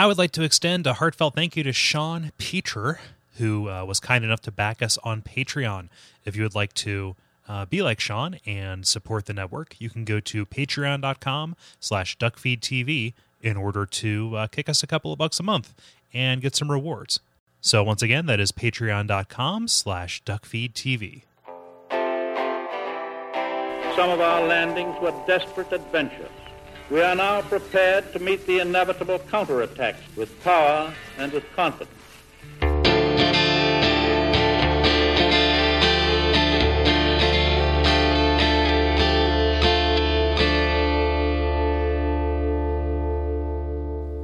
I would like to extend a heartfelt thank you to Sean Petre, who was kind enough to back us on Patreon. If you would like to be like Sean and support the network, you can go to patreon.com/duckfeedtv in order to kick us a couple of bucks a month and get some rewards. So once again, that is patreon.com/duckfeedtv. Some of our landings were desperate adventures. We are now prepared to meet the inevitable counterattacks with power and with confidence.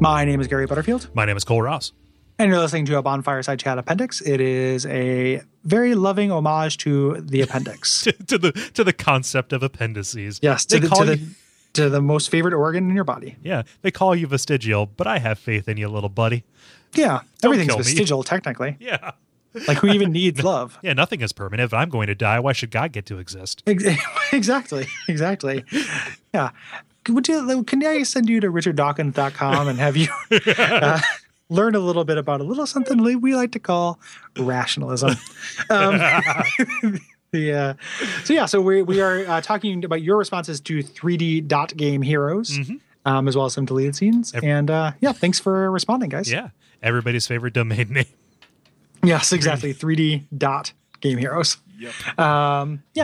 My name is Gary Butterfield. My name is Cole Ross. And you're listening to a Bonfire Side Chat Appendix. It is a very loving homage to the appendix. to the concept of appendices. Yes, to the most favorite organ in your body. Yeah, they call you vestigial, but I have faith in you, little buddy. Yeah, don't everything's vestigial, technically. Yeah. Like, who even needs love? Yeah, nothing is permanent. If I'm going to die, why should God get to exist? Exactly. Yeah. Can I send you to richarddawkins.com and have you... learn a little bit about a little something we like to call rationalism. So we are talking about your responses to 3D Game Heroes, as well as some deleted scenes. And thanks for responding, guys. Yeah, everybody's favorite domain name. Yes, exactly. 3D Game Heroes. Yep.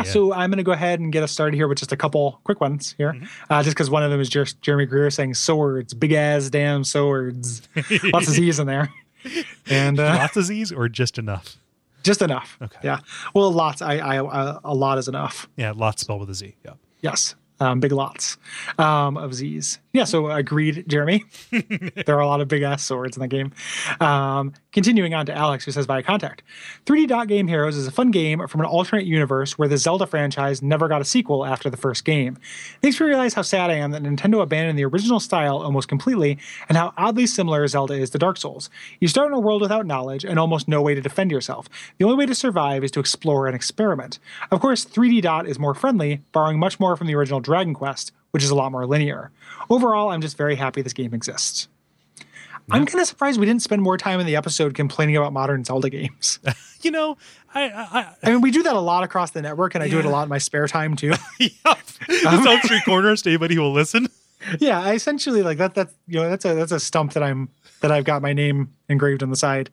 So I'm going to go ahead and get us started here with just a couple quick ones here, just because one of them is Jeremy Greer saying swords, big ass damn swords. Lots of Z's in there. And lots of Z's or just enough? Just enough. Okay. Yeah. Well, lots. I a lot is enough. Yeah, lots spelled with a Z. Yeah. Yes. Big lots of Z's. Yeah, so agreed, Jeremy. There are a lot of big-ass swords in the game. Continuing on to Alex, who says, via contact, 3D Game Heroes is a fun game from an alternate universe where the Zelda franchise never got a sequel after the first game. It makes me realize how sad I am that Nintendo abandoned the original style almost completely and how oddly similar Zelda is to Dark Souls. You start in a world without knowledge and almost no way to defend yourself. The only way to survive is to explore and experiment. Of course, 3D is more friendly, borrowing much more from the original Dragon Quest, which is a lot more linear. Overall, I'm just very happy this game exists. Yeah. I'm kind of surprised we didn't spend more time in the episode complaining about modern Zelda games. I mean, we do that a lot across the network, and I do it a lot in my spare time, too. This sounds three corners to anybody who will listen. Yeah, I essentially, like, that's a stump that I've got my name engraved on the side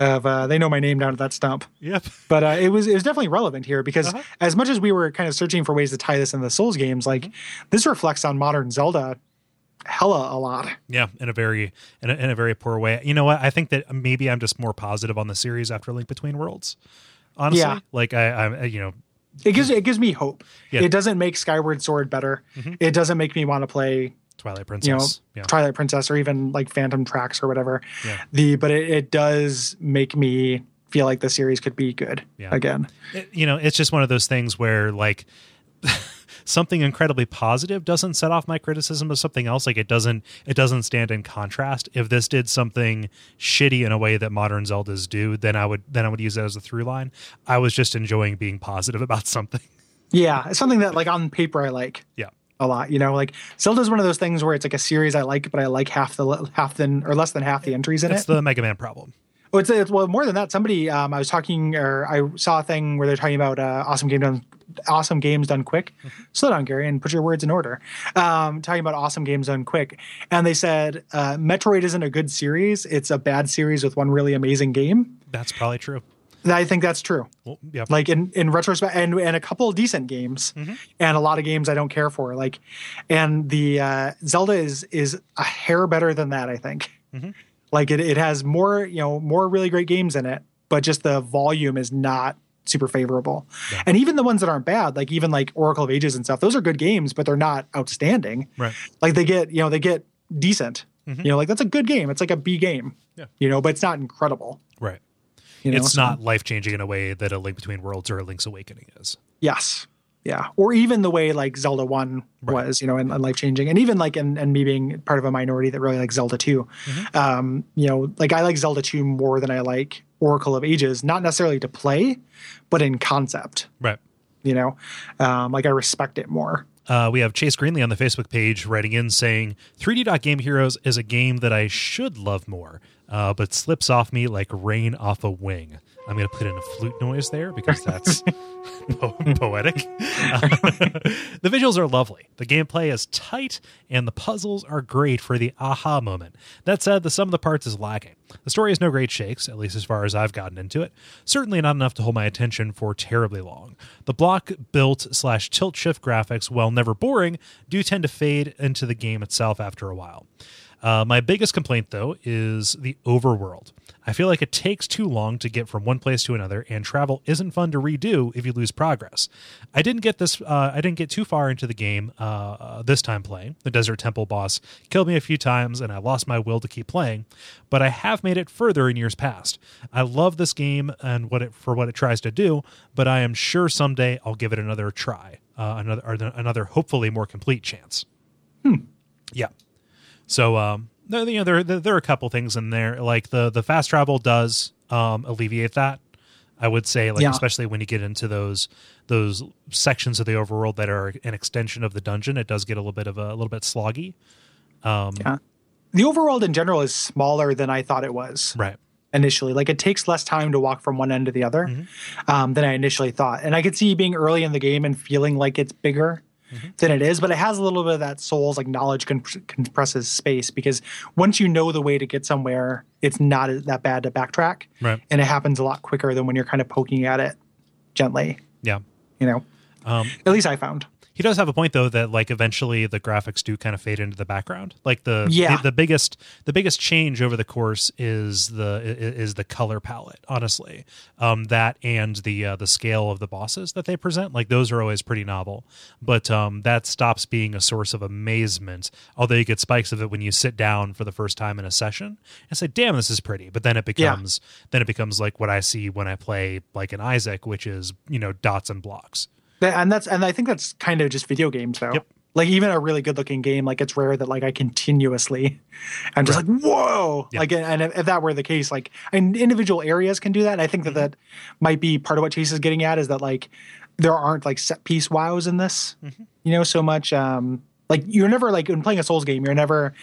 of. They know my name down at that stump. Yep. But it was definitely relevant here because as much as we were kind of searching for ways to tie this into the Souls games, like this reflects on modern Zelda hella a lot. Yeah, in a very poor way. You know what? I think that maybe I'm just more positive on the series after Link Between Worlds. Honestly, like I you know. It gives me hope. Yeah. It doesn't make Skyward Sword better. Mm-hmm. It doesn't make me want to play Twilight Princess, Twilight Princess, or even like Phantom Tracks or whatever. Yeah. But it does make me feel like the series could be good again. It's just one of those things where like something incredibly positive doesn't set off my criticism of something else. Like it doesn't stand in contrast. If this did something shitty in a way that modern Zeldas do, then I would use that as a through line. I was just enjoying being positive about something. Yeah. It's something that like on paper I like a lot, like Zelda's one of those things where it's like a series I like, but I like less than half the entries in it. It's the Mega Man problem. Oh, it's well, more than that. Somebody, I saw a thing where they're talking about awesome games done quick. Mm-hmm. Slow down, Gary, and put your words in order. Talking about awesome games done quick, and they said Metroid isn't a good series; it's a bad series with one really amazing game. That's probably true. I think that's true. Well, yeah. Like in retrospect, and a couple of decent games, and a lot of games I don't care for. Like, and the Zelda is a hair better than that, I think. Mm-hmm. Like it has more really great games in it, but just the volume is not super favorable. Yeah. And even the ones that aren't bad, like even like Oracle of Ages and stuff, those are good games, but they're not outstanding. Right. Like they get decent. Mm-hmm. Like that's a good game. It's like a B game. Yeah. But it's not incredible. Right. It's not life changing in a way that a Link Between Worlds or a Link's Awakening is. Yes. Yeah. Or even the way like Zelda 1 was, and life changing. And even like, and me being part of a minority that really likes Zelda 2, like I like Zelda 2 more than I like Oracle of Ages, not necessarily to play, but in concept. Right. Like I respect it more. We have Chase Greenlee on the Facebook page writing in saying, 3D Game Heroes is a game that I should love more, but slips off me like rain off a wing. I'm going to put in a flute noise there because that's poetic. The visuals are lovely. The gameplay is tight, and the puzzles are great for the aha moment. That said, the sum of the parts is lacking. The story is no great shakes, at least as far as I've gotten into it. Certainly not enough to hold my attention for terribly long. The block-built/tilt-shift graphics, while never boring, do tend to fade into the game itself after a while. My biggest complaint, though, is the overworld. I feel like it takes too long to get from one place to another, and travel isn't fun to redo if you lose progress. I didn't get too far into the game this time playing. The Desert Temple boss killed me a few times, and I lost my will to keep playing. But I have made it further in years past. I love this game and what it tries to do, but I am sure someday I'll give it another try, another hopefully more complete chance. Yeah. So, there are a couple things in there. Like the fast travel does alleviate that. I would say, especially when you get into those sections of the overworld that are an extension of the dungeon, it does get a little bit sloggy. The overworld in general is smaller than I thought it was. Right. Initially, it takes less time to walk from one end to the other than I initially thought, and I could see being early in the game and feeling like it's bigger. Than it is, but it has a little bit of that Souls knowledge compresses space, because once you know the way to get somewhere, it's not that bad to backtrack, right? And it happens a lot quicker than when you're kind of poking at it gently. Yeah, at least I found. He does have a point though that eventually the graphics do kind of fade into the background. The biggest change over the course is the color palette. Honestly, that and the scale of the bosses that they present, those are always pretty novel. But that stops being a source of amazement. Although you get spikes of it when you sit down for the first time in a session and say, "Damn, this is pretty." But then it becomes like what I see when I play an Isaac, which is dots and blocks. And I think that's kind of just video games, though. Yep. Even a really good looking game, it's rare that I continuously, I'm just whoa! Yep. And if that were the case, and individual areas can do that. And I think that might be part of what Chase is getting at, is that there aren't set piece wows in this, so much. You're never when playing a Souls game, you're never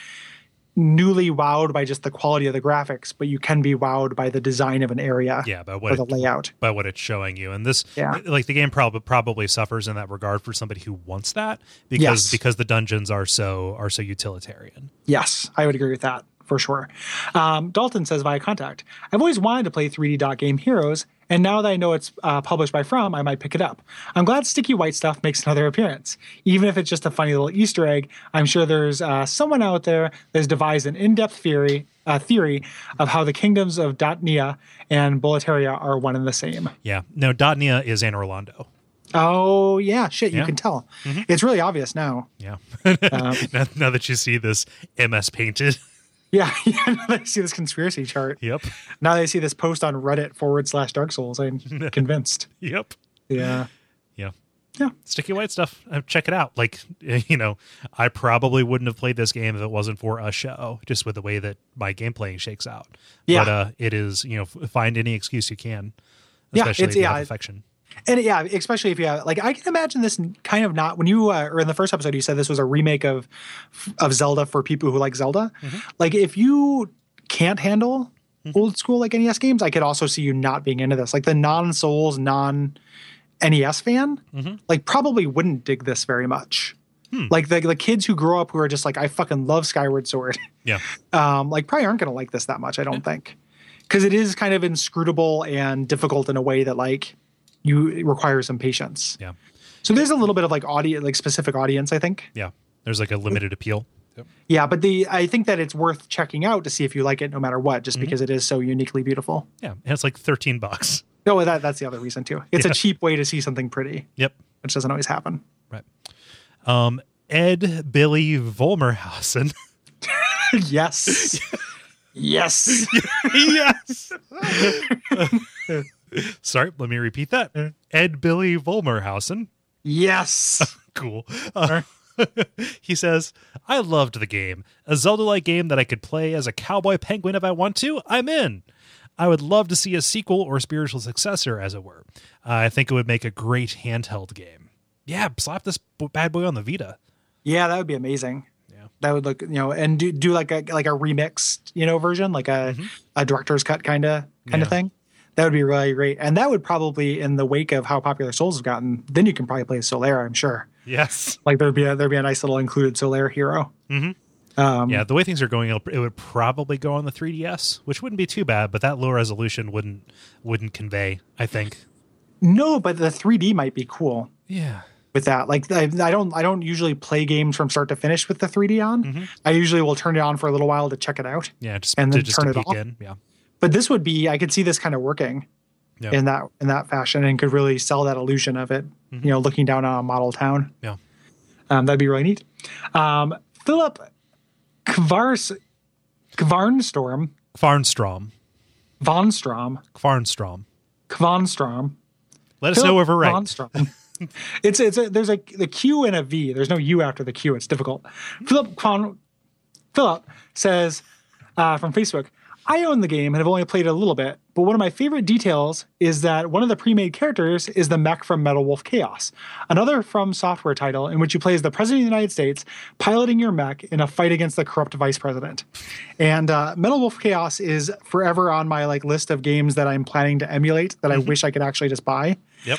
newly wowed by just the quality of the graphics, but you can be wowed by the design of an area, the layout, by what it's showing you. And this, the game probably suffers in that regard for somebody who wants that, because the dungeons are so utilitarian. Yes, I would agree with that for sure. Dalton says via contact, I've always wanted to play 3D Game Heroes, and now that I know it's published by From, I might pick it up. I'm glad Sticky White Stuff makes another appearance. Even if it's just a funny little Easter egg, I'm sure there's someone out there that's devised an in-depth theory of how the kingdoms of Dottnia and Boletaria are one and the same. Yeah. No, Dottnia is Anne Orlando. Oh, yeah. Shit, you can tell. Mm-hmm. It's really obvious now. Yeah. Now that you see this MS Painted. Yeah, now they see this conspiracy chart. Yep. Now they see this post on Reddit / Dark Souls. I'm convinced. Yep. Yeah. Sticky White Stuff. Check it out. I probably wouldn't have played this game if it wasn't for a show, just with the way that my game playing shakes out. Yeah. But it is, find any excuse you can, especially if you have affection. And especially if you have, I can imagine this kind of not, when you, or in the first episode, you said this was a remake of Zelda for people who like Zelda. Mm-hmm. If you can't handle old school, NES games, I could also see you not being into this. The non-Souls, non-NES fan, probably wouldn't dig this very much. The kids who grow up who are just I fucking love Skyward Sword. Yeah. Probably aren't going to like this that much, I don't think. Because it is kind of inscrutable and difficult in a way that, it requires some patience. Yeah. So there's a little bit of audience, specific audience, I think. Yeah. There's a limited appeal. Yep. Yeah. But I think that it's worth checking out to see if you like it no matter what, just because it is so uniquely beautiful. Yeah. And it's $13. No, that's the other reason too. It's a cheap way to see something pretty. Yep. Which doesn't always happen. Right. Ed Billy Vollmerhausen. Yes. Yes. Yes. Sorry, let me repeat that. Ed Billy Vollmerhausen. Yes. Cool. He says, I loved the game. A Zelda-like game that I could play as a cowboy penguin if I want to, I'm in. I would love to see a sequel or spiritual successor, as it were. I think it would make a great handheld game. yeah, slap this bad boy on the Vita. Yeah, that would be amazing. Yeah, that would look, you know, and do like a remixed, you know, version, like a mm-hmm. a director's cut kind of thing. That would be really great, and that would probably, in the wake of how popular Souls have gotten, then you can probably play Solaire, I'm sure. Yes, like there'd be a nice little included Solaire hero. Mm-hmm. Yeah, the way things are going, it would probably go on the 3DS, which wouldn't be too bad, but that low resolution wouldn't convey, I think. No, but the 3D might be cool. Yeah, with that, like I don't usually play games from start to finish with the 3D on. Mm-hmm. I usually will turn it on for a little while to check it out. Yeah, and then turn it off. In. Yeah. But this would be, I could see this kind of working in that fashion, and could really sell that illusion of it, mm-hmm. you know, looking down on a model town. Yeah. That'd be really neat. Philip Kvarnstrom. Let us know if we're right. Kvarnstrom. There's the Q and a V. There's no U after the Q. It's difficult. Philip says from Facebook, I own the game and have only played it a little bit, but one of my favorite details is that one of the pre-made characters is the mech from Metal Wolf Chaos, another From Software title in which you play as the President of the United States piloting your mech in a fight against the corrupt Vice President. And Metal Wolf Chaos is forever on my list of games that I'm planning to emulate that mm-hmm. I wish I could actually just buy. Yep.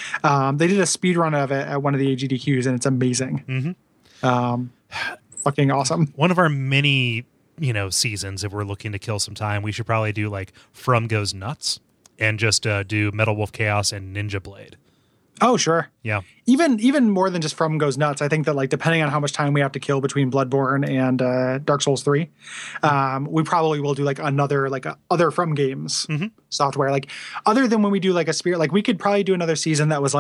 They did a speedrun of it at one of the AGDQs, and it's amazing. Mm-hmm. Fucking awesome. One of our many... you know, seasons, if we're looking to kill some time, we should probably do From Goes Nuts and just do Metal Wolf Chaos and Ninja Blade. Oh, sure. Yeah. Even more than just From Goes Nuts, I think that depending on how much time we have to kill between Bloodborne and Dark Souls 3, we probably will do another From Games mm-hmm. software. Other than when we do a spirit, we could probably do another season that was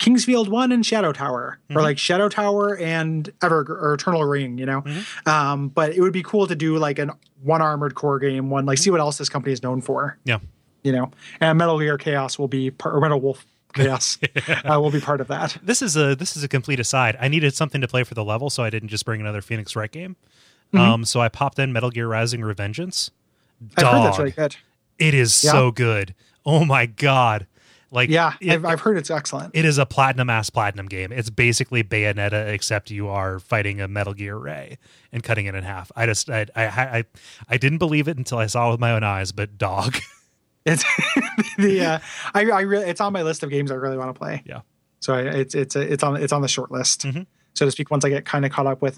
Kingsfield 1 and Shadow Tower mm-hmm. or Shadow Tower and Eternal Ring, you know? Mm-hmm. But it would be cool to do an one armored core game, see what else this company is known for. Yeah. You know, and Metal Gear Chaos will be Metal Wolf Chaos. I will be part of that. This is a complete aside. I needed something to play for the level, so I didn't just bring another Phoenix Wright game. Mm-hmm. So I popped in Metal Gear Rising: Revengeance. Dog, I've heard that's really good. It is so good. Oh my god! I've heard it's excellent. It is a platinum game. It's basically Bayonetta, except you are fighting a Metal Gear Ray and cutting it in half. I didn't believe it until I saw it with my own eyes. But dog. It's it's on my list of games I really want to play. Yeah. So it's on the short list, mm-hmm. so to speak, once I get kind of caught up with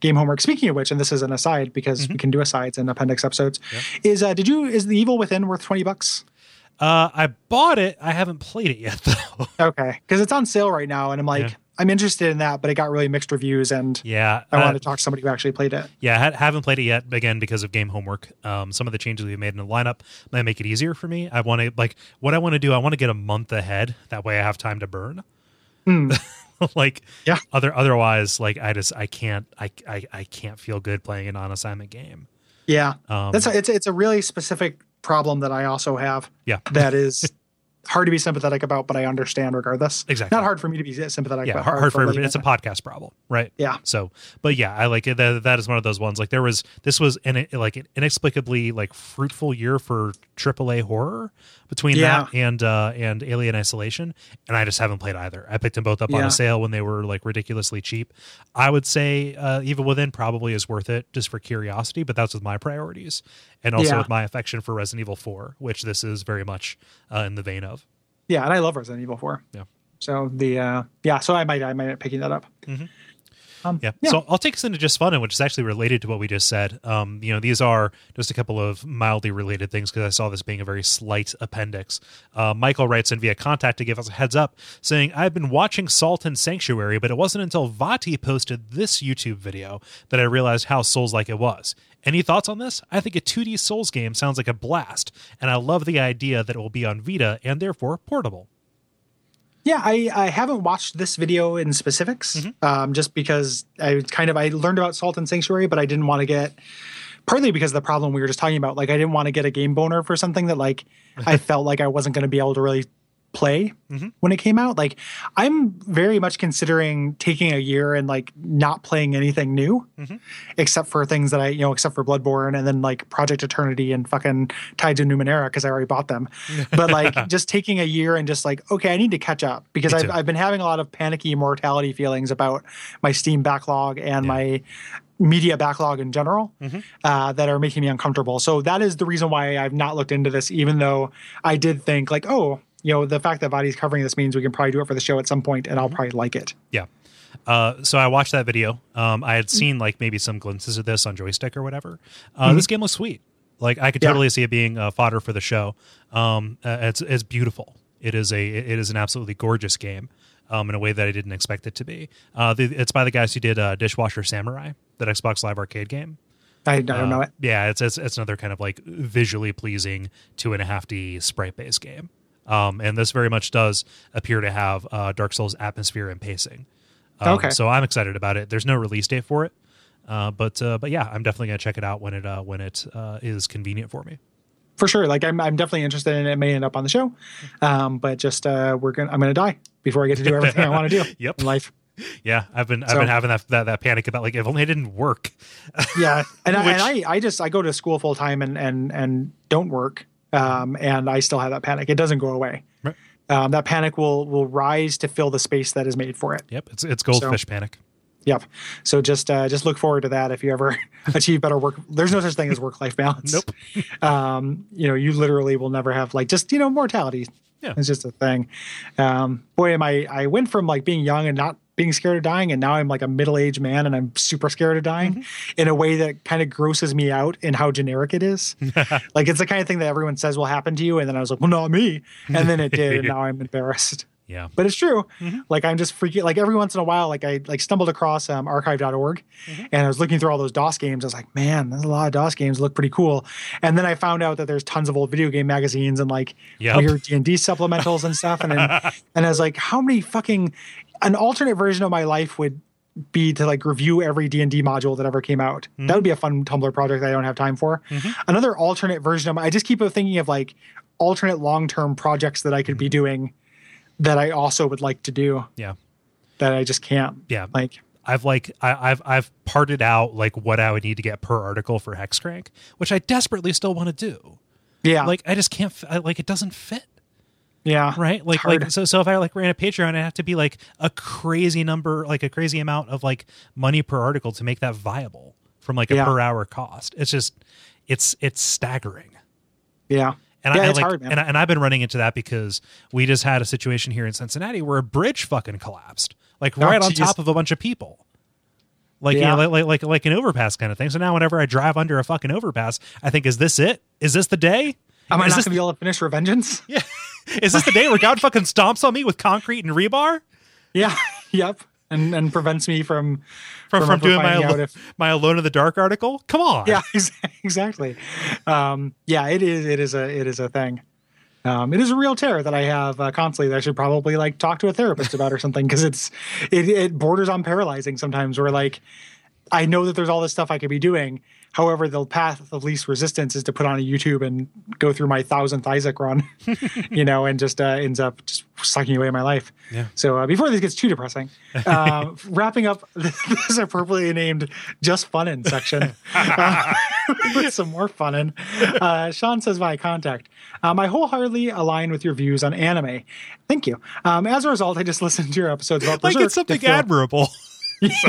game homework. Speaking of which, and this is an aside because mm-hmm. we can do asides in appendix episodes, is The Evil Within worth $20? I bought it. I haven't played it yet though. Okay, because it's on sale right now, and I'm I'm interested in that, but it got really mixed reviews, and I wanted to talk to somebody who actually played it. Yeah, I haven't played it yet, again, because of game homework. Some of the changes we've made in the lineup might make it easier for me. I want to, what I want to do, I want to get a month ahead. That way I have time to burn. Mm. Otherwise, I can't feel good playing a non-assignment game. Yeah, it's a really specific problem that I also have. Yeah. That is... hard to be sympathetic about, but I understand regardless. Exactly. Not hard for me to be sympathetic. Yeah, but hard for everybody. It's a podcast problem, right? Yeah. So, but yeah, I like it. That is one of those ones. This was an inexplicably fruitful year for AAA horror between that and Alien Isolation, and I just haven't played either. I picked them both up on a sale when they were ridiculously cheap. I would say Evil Within probably is worth it just for curiosity, but that's with my priorities and also with my affection for Resident Evil 4, which this is very much in the vein of. Yeah, and I love Resident Evil 4. Yeah. So so I might be picking that up. Mm-hmm. So I'll take us into Just Fun, which is actually related to what we just said. These are just a couple of mildly related things because I saw this being a very slight appendix. Michael writes in via contact to give us a heads up, saying, I've been watching Salt and Sanctuary, but it wasn't until Vati posted this YouTube video that I realized how Souls-like it was. Any thoughts on this? I think a 2D Souls game sounds like a blast, and I love the idea that it will be on Vita and therefore portable. Yeah, I haven't watched this video in specifics, mm-hmm. Just because I learned about Salt and Sanctuary, but I didn't want to get, partly because of the problem we were just talking about, I didn't want to get a game boner for something that I felt I wasn't going to be able to really play when it came out. Like, I'm very much considering taking a year and like not playing anything new except for things that I, you know, except for Bloodborne and then like Project Eternity and fucking Tides of Numenera because I already bought them. But like just taking a year and just like, okay, I need to catch up because I've been having a lot of panicky mortality feelings about my Steam backlog and my media backlog in general that are making me uncomfortable. So that is the reason why I've not looked into this, even though I did think like, oh, you know, the fact that Vadi's covering this means we can probably do it for the show at some point and I'll probably like it. Yeah. So I watched that video. I had seen like maybe some glimpses of this on joystick or whatever. This game was sweet. Like I could totally see it being fodder for the show. It's beautiful. It is an absolutely gorgeous game. In a way that I didn't expect it to be. It's by the guys who did Dishwasher Samurai, that Xbox Live Arcade game. I don't know it. Yeah, it's another kind of like visually pleasing 2.5D sprite-based game. And this very much does appear to have Dark Souls atmosphere and pacing. So I'm excited about it. There's no release date for it. But yeah, I'm definitely going to check it out when it is convenient for me. For sure. Like I'm definitely interested in it. It may end up on the show. But just I'm going to die before I get to do everything I want to do in life. Yeah, I've been having that panic about like if only it didn't work. Yeah, and I go to school full time and don't work, and I still have that panic. It doesn't go away. Right. That panic will rise to fill the space that is made for it. Yep, it's goldfish panic. Yep. So just look forward to that if you ever achieve better work. There's no such thing as work-life balance. Nope. You know, you literally will never have like just, you know, mortality. Yeah. It's just a thing. Boy, I went from like being young and not being scared of dying, and now I'm like a middle-aged man and I'm super scared of dying in a way that kind of grosses me out in how generic it is. Like it's the kind of thing that everyone says will happen to you. And then I was like, well, not me. And then it did. And now I'm embarrassed. Yeah, but it's true. Like I'm just freaking like every once in a while, like I like stumbled across archive.org and I was looking through all those DOS games. I was like, man, there's a lot of DOS games look pretty cool. And then I found out that there's tons of old video game magazines and like weird D&D supplementals and stuff. And then, and I was like, how many fucking an alternate version of my life would be to like review every D&D module that ever came out. That would be a fun Tumblr project that I don't have time for. Another alternate version of I just keep thinking of like alternate long-term projects that I could be doing that I also would like to do. Yeah. That I just can't. Yeah. Like I've parted out like what I would need to get per article for Hexcrank, which I desperately still want to do. Yeah. Like I just can't like it doesn't fit. Yeah. Right? Like so if I like ran a Patreon, I'd have to be like a crazy number, like a crazy amount of like money per article to make that viable from like a per hour cost. It's just it's staggering. Yeah. And it's hard, man. And I've been running into that because we just had a situation here in Cincinnati where a bridge fucking collapsed, like right on top of a bunch of people, like you know, like an overpass kind of thing. So now whenever I drive under a fucking overpass, I think, is this it? Is this the day? Am I not going to be able to finish Revengeance? Yeah. Is this the day where God fucking stomps on me with concrete and rebar? Yeah. Yep. And prevents me from doing my Alone in the Dark article. Come on. Yeah, exactly. Yeah, it is a thing. It is a real terror that I have constantly that I should probably like talk to a therapist about or something, because it borders on paralyzing sometimes, where like I know that there's all this stuff I could be doing. However, the path of least resistance is to put on a YouTube and go through my 1000th Isaac run, you know, and just ends up just sucking away my life. Yeah. So before this gets too depressing, wrapping up this appropriately named Just Funnin' section with some more funnin'. Sean says via contact, I wholeheartedly align with your views on anime. Thank you. As a result, I just listened to your episodes about Berserk. Like it's something admirable. Sorry.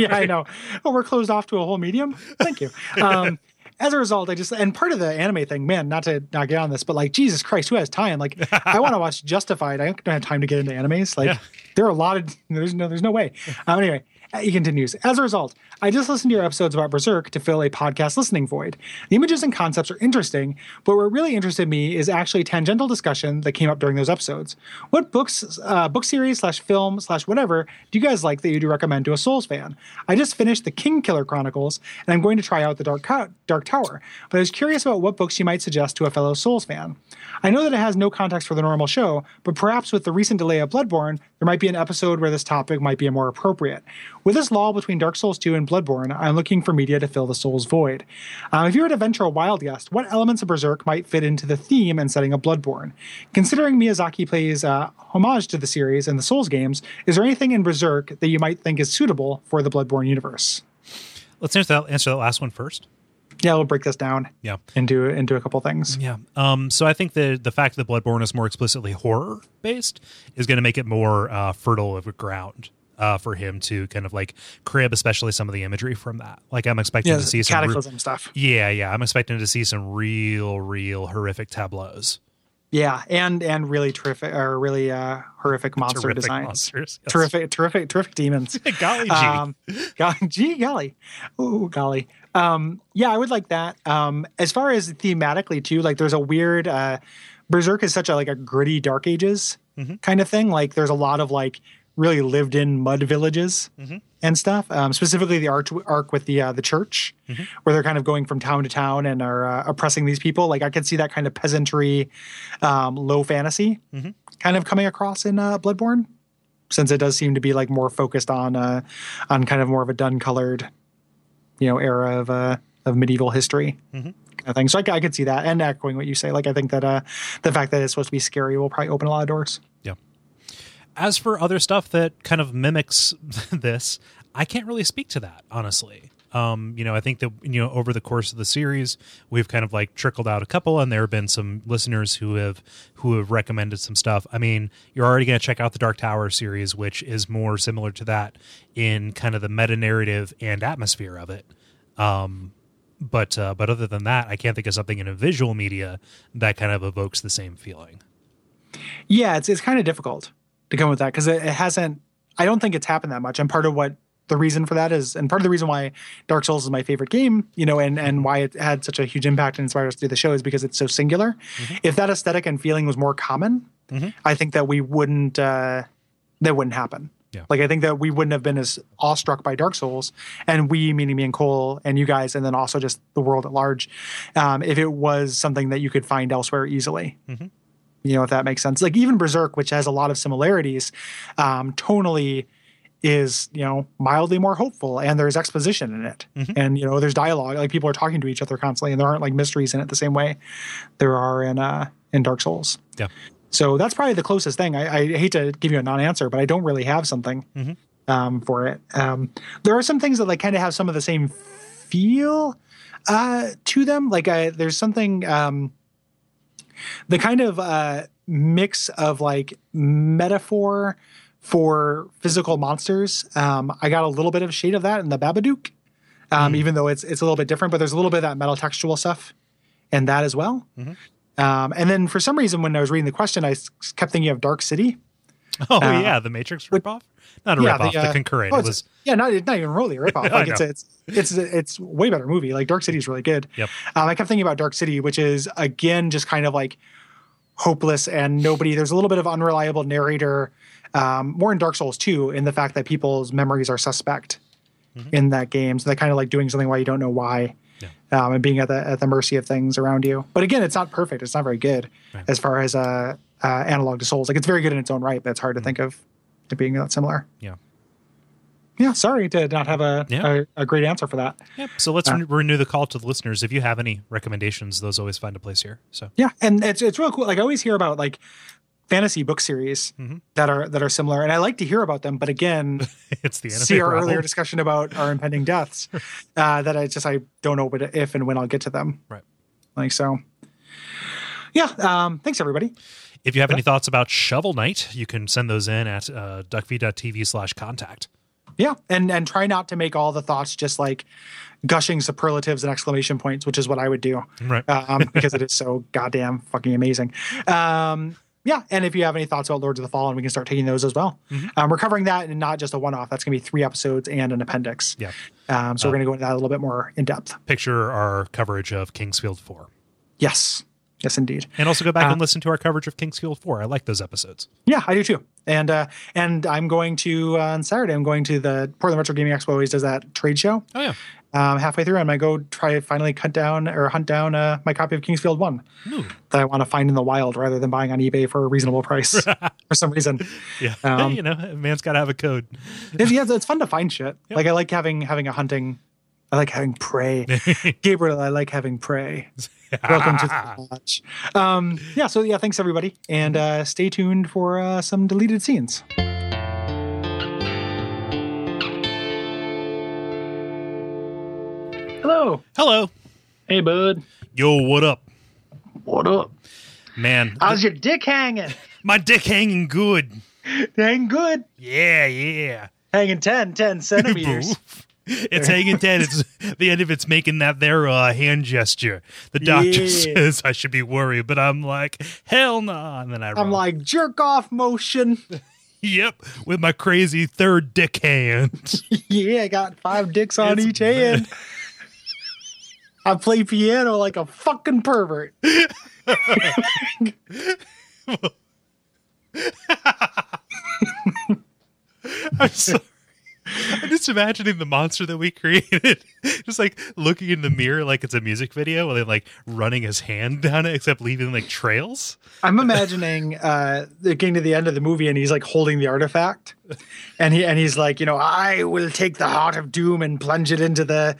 Yeah, I know. Oh, we're closed off to a whole medium. Thank you. As a result, I just, and part of the anime thing, man, not to not get on this, but like, Jesus Christ, who has time? Like, I want to watch Justified. I don't have time to get into animes. Like, there are a lot of, there's no way. Anyway, he continues. As a result, I just listened to your episodes about Berserk to fill a podcast listening void. The images and concepts are interesting, but what really interested me is actually tangential discussion that came up during those episodes. What books, book series / film / whatever do you guys like that you do recommend to a Souls fan? I just finished the King Killer Chronicles, and I'm going to try out the Dark Tower, but I was curious about what books you might suggest to a fellow Souls fan. I know that it has no context for the normal show, but perhaps with the recent delay of Bloodborne, there might be an episode where this topic might be more appropriate. With this lull between Dark Souls 2 and Bloodborne, I'm looking for media to fill the Souls void. If you were to venture a wild guess, what elements of Berserk might fit into the theme and setting of Bloodborne? Considering Miyazaki plays homage to the series and the Souls games, is there anything in Berserk that you might think is suitable for the Bloodborne universe? Let's answer that last one first. Yeah, we'll break this down into a couple things. Yeah. So I think the fact that Bloodborne is more explicitly horror-based is going to make it more fertile of a ground for him to kind of like crib, especially some of the imagery from that. Like I'm expecting to see some cataclysm stuff. Yeah. I'm expecting to see some real horrific tableaus. Yeah, and really terrific, or really horrific monster designs. Monsters, yes. Terrific demons. Golly gee. Golly. Yeah, I would like that. As far as thematically too, like there's a weird Berserk is such a like a gritty Dark Ages kind of thing. Like there's a lot of like really lived in mud villages and stuff. Specifically the arc with the church where they're kind of going from town to town and are oppressing these people. Like I could see that kind of peasantry, low fantasy kind of coming across in Bloodborne, since it does seem to be like more focused on kind of more of a dun colored, era of medieval history kind of thing. So I could see that, and echoing what you say. Like I think that the fact that it's supposed to be scary will probably open a lot of doors. Yeah. As for other stuff that kind of mimics this, I can't really speak to that, honestly. I think that, over the course of the series, we've kind of like trickled out a couple, and there have been some listeners who have recommended some stuff. I mean, you're already going to check out the Dark Tower series, which is more similar to that in kind of the meta narrative and atmosphere of it. But other than that, I can't think of something in a visual media that kind of evokes the same feeling. Yeah, it's kind of difficult to come with that, because it hasn't, I don't think it's happened that much. And part of the reason why Dark Souls is my favorite game, and why it had such a huge impact and inspired us to do the show, is because it's so singular. If that aesthetic and feeling was more common, I think that that wouldn't happen. Yeah. Like I think that we wouldn't have been as awestruck by Dark Souls, and we, meaning me and Cole and you guys, and then also just the world at large, if it was something that you could find elsewhere easily. If that makes sense. Like even Berserk, which has a lot of similarities, tonally is, mildly more hopeful, and there's exposition in it. And, there's dialogue, like people are talking to each other constantly, and there aren't like mysteries in it the same way there are in Dark Souls. Yeah. So that's probably the closest thing. I hate to give you a non-answer, but I don't really have something for it. There are some things that like kind of have some of the same feel to them. Like there's something... the kind of mix of like metaphor for physical monsters, I got a little bit of shade of that in the Babadook, even though it's a little bit different. But there's a little bit of that metal textual stuff in that as well. And then for some reason, when I was reading the question, I kept thinking of Dark City. Oh yeah, the Matrix ripoff. Not a ripoff, the concurrent. Oh, it was not even really a ripoff. Like it's way better movie. Like Dark City is really good. Yep. I kept thinking about Dark City, which is again just kind of like hopeless and nobody. There's a little bit of unreliable narrator, more in Dark Souls 2, in the fact that people's memories are suspect in that game. So they're kind of like doing something while you don't know why. Yeah. And being at the mercy of things around you. But again, it's not perfect. It's not very good as far as analog to Souls. Like it's very good in its own right, but it's hard to think of it being that similar. Yeah. Yeah, sorry to not have a great answer for that. Yep. So let's renew the call to the listeners. If you have any recommendations, those always find a place here. So yeah, and it's real cool. Like I always hear about like fantasy book series that are similar, and I like to hear about them. But again, it's the see our earlier discussion about our impending deaths. That I don't know if and when I'll get to them. Right. Like so. Yeah. Thanks everybody. If you have any thoughts about Shovel Knight, you can send those in at duckv.tv/contact. Yeah, and try not to make all the thoughts just like gushing superlatives and exclamation points, which is what I would do, right? Because it is so goddamn fucking amazing. Yeah, and if you have any thoughts about Lords of the Fallen, we can start taking those as well. We're covering that and not just a one-off. That's going to be 3 episodes and an appendix. Yeah. So we're going to go into that a little bit more in depth. Picture our coverage of Kingsfield 4. Yes. Yes, indeed. And also go back and listen to our coverage of Kingsfield 4. I like those episodes. Yeah, I do too. And I'm going to, on Saturday, I'm going to the Portland Retro Gaming Expo always does that trade show. Oh, yeah. Halfway through, I'm going to go try to finally hunt down my copy of Kingsfield 1 that I want to find in the wild rather than buying on eBay for a reasonable price. for some reason. Yeah. You know, man's got to have a code. Yeah, it's fun to find shit. Yep. Like I like having a hunting. I like having prey. Gabriel, I like having prey. Welcome to the watch. Yeah, so yeah, thanks everybody. And stay tuned for some deleted scenes. Hello. Hello. Hey, bud. Yo, what up? What up? Man. How's your dick hanging? My dick hanging good. Hanging good? Yeah, yeah. Hanging 10 centimeters. It's hanging 10. It's the end of it's making that their hand gesture. The doctor says I should be worried, but I'm like, hell no. Nah. And then I'm like, jerk off motion. Yep, with my crazy third dick hand. Yeah, I got 5 dicks on each hand. I play piano like a fucking pervert. I'm sorry. I'm just imagining the monster that we created, just like looking in the mirror like it's a music video while they're like running his hand down it, except leaving like trails. I'm imagining getting to the end of the movie and he's like holding the artifact and he's like, you know, I will take the heart of doom and plunge it into the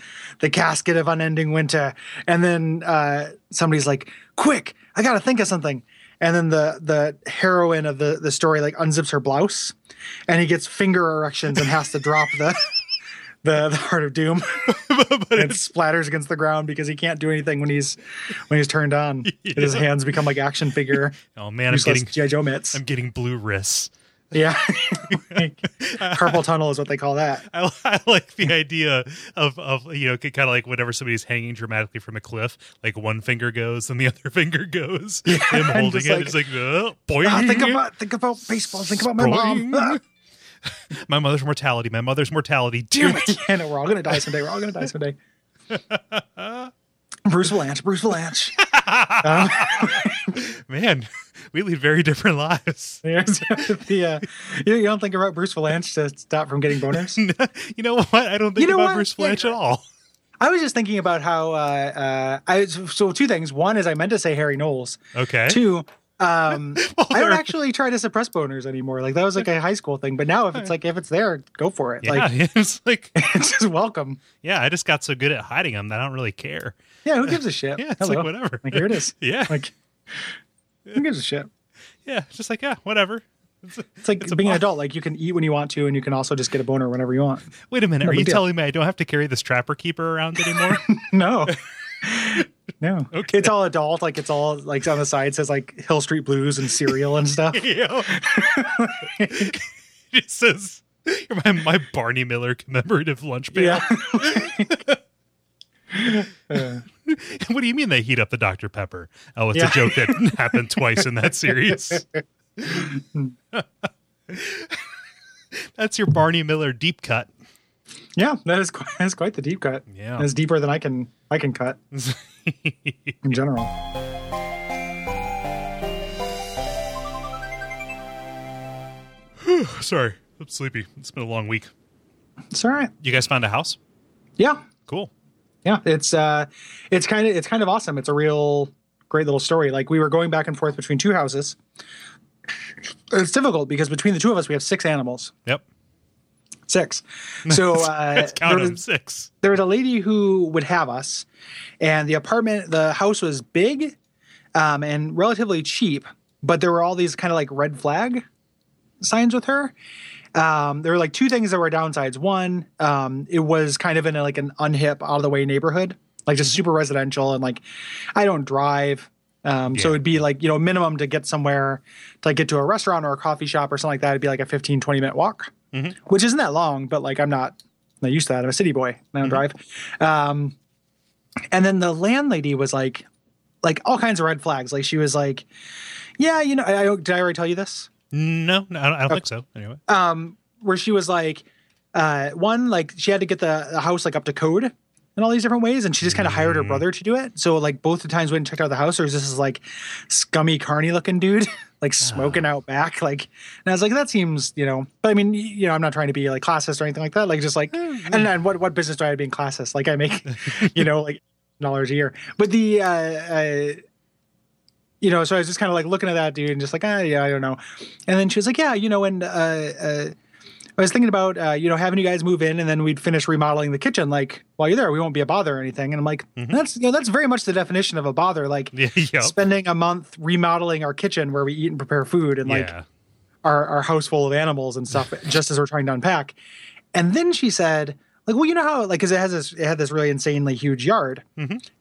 casket of unending winter. And then somebody's like, quick, I got to think of something. And then the heroine of the story like unzips her blouse and he gets finger erections and has to drop the heart of doom. but it splatters against the ground because he can't do anything when he's turned on. Yeah. His hands become like action figure. Oh man, I'm getting blue wrists. Yeah. Like, carpal tunnel is what they call that. I like the idea of you know, kind of like whenever somebody's hanging dramatically from a cliff, like one finger goes and the other finger goes. Yeah, him holding just it, like, boing. Think about baseball. Think about my mom. My mother's mortality. My mother's mortality. Damn it. Yeah, no, we're all going to die someday. We're all going to die someday. Bruce Valanche. Man, we lead very different lives. You don't think about Bruce Valanche to stop from getting boners? You know what? I don't think about Bruce Valanche at all. I was just thinking about how so 2 things. One is I meant to say Harry Knowles. Okay. 2, I don't actually try to suppress boners anymore. Like that was like a high school thing, but now if it's there, go for it. Yeah, like it's like it's just welcome. Yeah, I just got so good at hiding them that I don't really care. Yeah, who gives a shit? Yeah, it's hello. Like whatever. Like here it is. Yeah. Like who gives a shit? Yeah, just like yeah, whatever. It's like it's being an adult. Like you can eat when you want to, and you can also just get a boner whenever you want. Wait a minute, are you telling me I don't have to carry this trapper keeper around anymore? No. Okay. It's all adult. Like it's all like on the side says like Hill Street Blues and cereal and stuff. It says my Barney Miller commemorative lunch pail. Yeah. What do you mean they heat up the Dr. Pepper? Oh, it's a joke that happened twice in that series. That's your Barney Miller deep cut. Yeah, that's quite the deep cut. Yeah, it's deeper than I can cut in general. Sorry, I'm sleepy. It's been a long week. It's all right. You guys found a house? Yeah. Cool. Yeah, it's kind of awesome. It's a real great little story. Like we were going back and forth between 2 houses. It's difficult because between the 2 of us, we have 6 animals. Yep. 6. So count them, 6. There was a lady who would have us, and the house was big and relatively cheap, but there were all these kind of like red flag signs with her. There were like 2 things that were downsides. One, it was kind of in an unhip, out of the way neighborhood, like just super residential. And like, I don't drive. So it'd be like, you know, minimum to get somewhere to like get to a restaurant or a coffee shop or something like that. It'd be like a 15, 20 minute walk, which isn't that long, but like, I'm not used to that. I'm a city boy. I don't drive. And then the landlady was like all kinds of red flags. Like she was like, yeah, you know, did I already tell you this? No, I don't think so. Anyway, where she was like, one, like she had to get the house like up to code in all these different ways, and she just kind of hired her brother to do it. So like both the times we went and checked out the house, there was this like scummy carny looking dude like smoking out back, like, and I was like, that seems, you know, but I mean, you know, I'm not trying to be like classist or anything like that. Like just like, and what business do I have being classist? Like I make, you know, like $1 a year, but the you know, so I was just kind of like looking at that dude and just like, ah, yeah, I don't know. And then she was like, yeah, you know, and I was thinking about, you know, having you guys move in and then we'd finish remodeling the kitchen. Like, while you're there, we won't be a bother or anything. And I'm like, that's, you know, that's very much the definition of a bother. Like spending a month remodeling our kitchen where we eat and prepare food and like our house full of animals and stuff just as we're trying to unpack. And then she said, like, well, you know how, like, because it had this really insanely huge yard.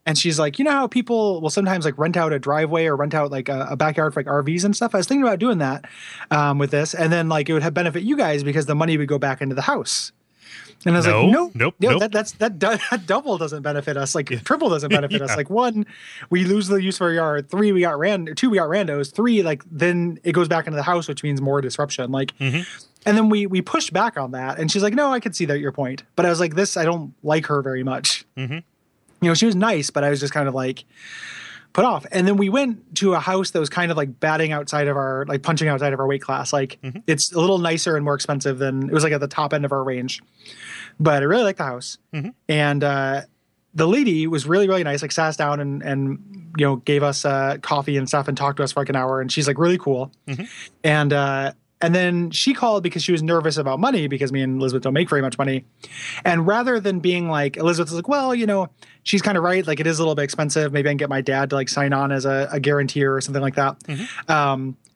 And she's like, you know how people will sometimes, like, rent out a driveway or rent out, like, a backyard for, like, RVs and stuff? I was thinking about doing that with this. And then, like, it would have benefit you guys because the money would go back into the house. And I was like, nope. That double doesn't benefit us. Like, triple doesn't benefit us. Like, one, we lose the use of our yard. Three, we got two, we got randos. Three, like, then it goes back into the house, which means more disruption. Like, and then we pushed back on that. And she's like, no, I could see that your point. But I was like, this, I don't like her very much. You know, she was nice, but I was just kind of like put off. And then we went to a house that was kind of like batting outside of our, like punching outside of our weight class. Like it's a little nicer and more expensive than, it was like at the top end of our range. But I really liked the house. And the lady was really, really nice. Like sat us down and you know, gave us coffee and stuff and talked to us for like an hour. And she's like really cool. And then she called because she was nervous about money because me and Elizabeth don't make very much money. And rather than being like, Elizabeth was like, well, you know, she's kind of right. Like it is a little bit expensive. Maybe I can get my dad to like sign on as a guarantor or something like that.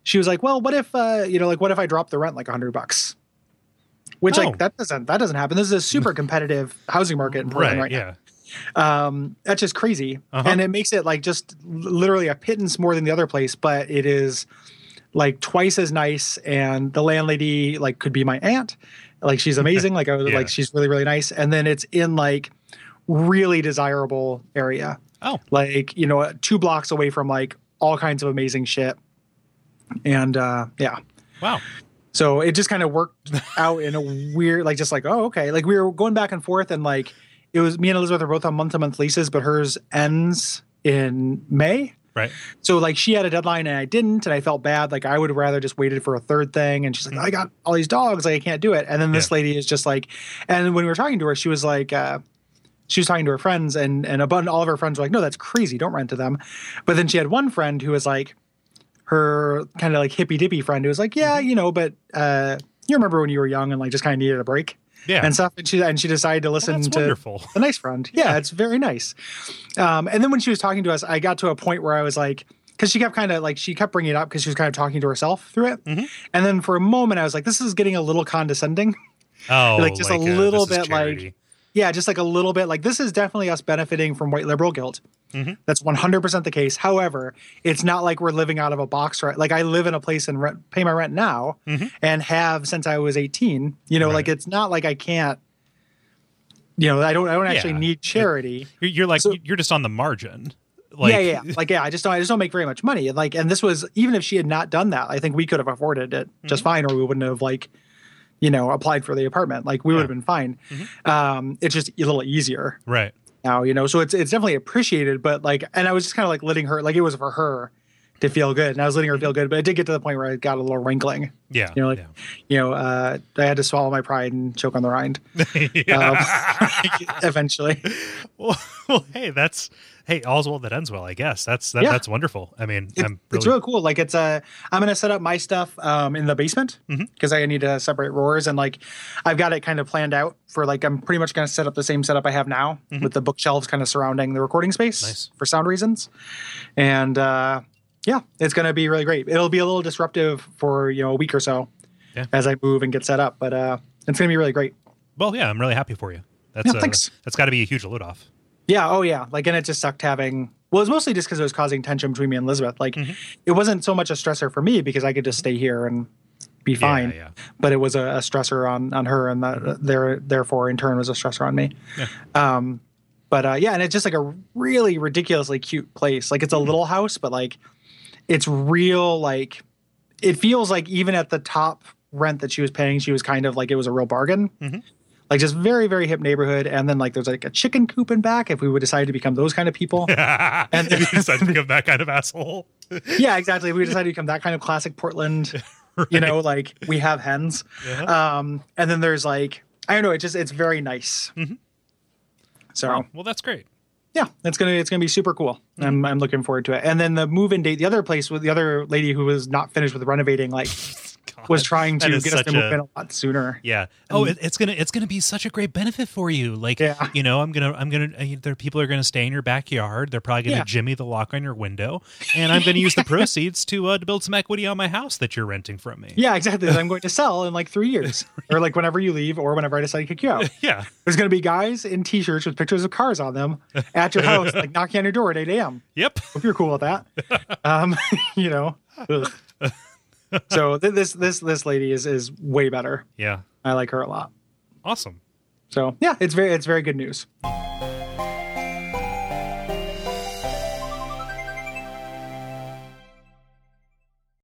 She was like, well, what if, you know, like what if I drop the rent like $100? Which like that doesn't happen. This is a super competitive housing market in Portland right now. That's just crazy. And it makes it like just literally a pittance more than the other place, but it is like twice as nice. And the landlady like could be my aunt. Like she's amazing. Like I was like, she's really, really nice. And then it's in like really desirable area. Like, you know, 2 blocks away from like all kinds of amazing shit. And so it just kind of worked out in a weird, like, just like, oh, okay. Like we were going back and forth and like, it was me and Elizabeth are both on month to month leases, but hers ends in May. Right. So like she had a deadline and I didn't, and I felt bad. Like I would rather just waited for a third thing. And she's like, I got all these dogs. Like I can't do it. And then this lady is just like, and when we were talking to her, she was like, she was talking to her friends and all of her friends were like, no, that's crazy. Don't rent to them. But then she had one friend who was like her kind of like hippy dippy friend who was like, yeah, you know, but, you remember when you were young and like just kind of needed a break. Yeah. And stuff. And she decided to listen to wonderful. The nice friend. Yeah, it's very nice. And then when she was talking to us, I got to a point where I was like, because she kept kind of like, she kept bringing it up because she was kind of talking to herself through it. And then for a moment, I was like, this is getting a little condescending. Oh, like just like a little bit like, yeah, just like a little bit like this is definitely us benefiting from white liberal guilt. That's 100% the case. However, it's not like we're living out of a box, right? Like I live in a place and pay my rent now and have since I was 18, you know, like it's not like I can't, you know, I don't actually need charity. You're like, so, you're just on the margin. Like, Like, I just don't make very much money. Like, and this was, even if she had not done that, I think we could have afforded it just fine, or we wouldn't have like, you know, applied for the apartment. Like we would have been fine. It's just a little easier. Right. Now, you know, so it's definitely appreciated, but like, and I was just kind of like letting her, like it was for her to feel good, and I was letting her feel good, but it did get to the point where I got a little wrinkling. Yeah. You know, like, you know, I had to swallow my pride and choke on the rind eventually. Well, hey, all's well that ends well, I guess. That's wonderful. I mean, it's really cool. Like it's I'm going to set up my stuff in the basement because I need to separate drawers, and like I've got it kind of planned out for like I'm pretty much going to set up the same setup I have now with the bookshelves kind of surrounding the recording space for sound reasons. And yeah, it's going to be really great. It'll be a little disruptive for, you know, a week or so as I move and get set up, but it's going to be really great. Well, yeah, I'm really happy for you. Thanks. That's got to be a huge load off. Yeah. Oh, yeah. Like, and it just sucked having. Well, it was mostly just because it was causing tension between me and Elizabeth. Like, it wasn't so much a stressor for me because I could just stay here and be fine. Yeah. But it was a stressor on her, and therefore in turn was a stressor on me. Yeah. But and it's just like a really ridiculously cute place. Like, it's a little house, but like, it's real. Like, it feels like even at the top rent that she was paying, she was kind of like it was a real bargain. Like, just very, very hip neighborhood. And then, like, there's, like, a chicken coop in back if we would decide to become those kind of people. And if we decide to become that kind of asshole. Yeah, exactly. If we decide to become that kind of classic Portland, you know, like, we have hens. And then there's, like, I don't know, it's very nice. So. Well, that's great. Yeah, it's gonna be super cool. I'm looking forward to it. And then the move-in date, the other place with the other lady who was not finished with renovating, like was trying to get us to move in a lot sooner. Yeah. Oh, it's gonna be such a great benefit for you. Like, yeah. You know, I'm gonna. There people are gonna stay in your backyard. They're probably gonna jimmy the lock on your window, and I'm gonna use the proceeds to build some equity on my house that you're renting from me. Yeah, exactly. That I'm going to sell in like 3 years, or like whenever you leave, or whenever I decide to kick you out. Yeah. There's gonna be guys in t-shirts with pictures of cars on them at your house, like knocking on your door at 8 a.m. Yep. Hope you're cool with that. You know. So this lady is way better. Yeah, I like her a lot. Awesome. So yeah, it's very good news.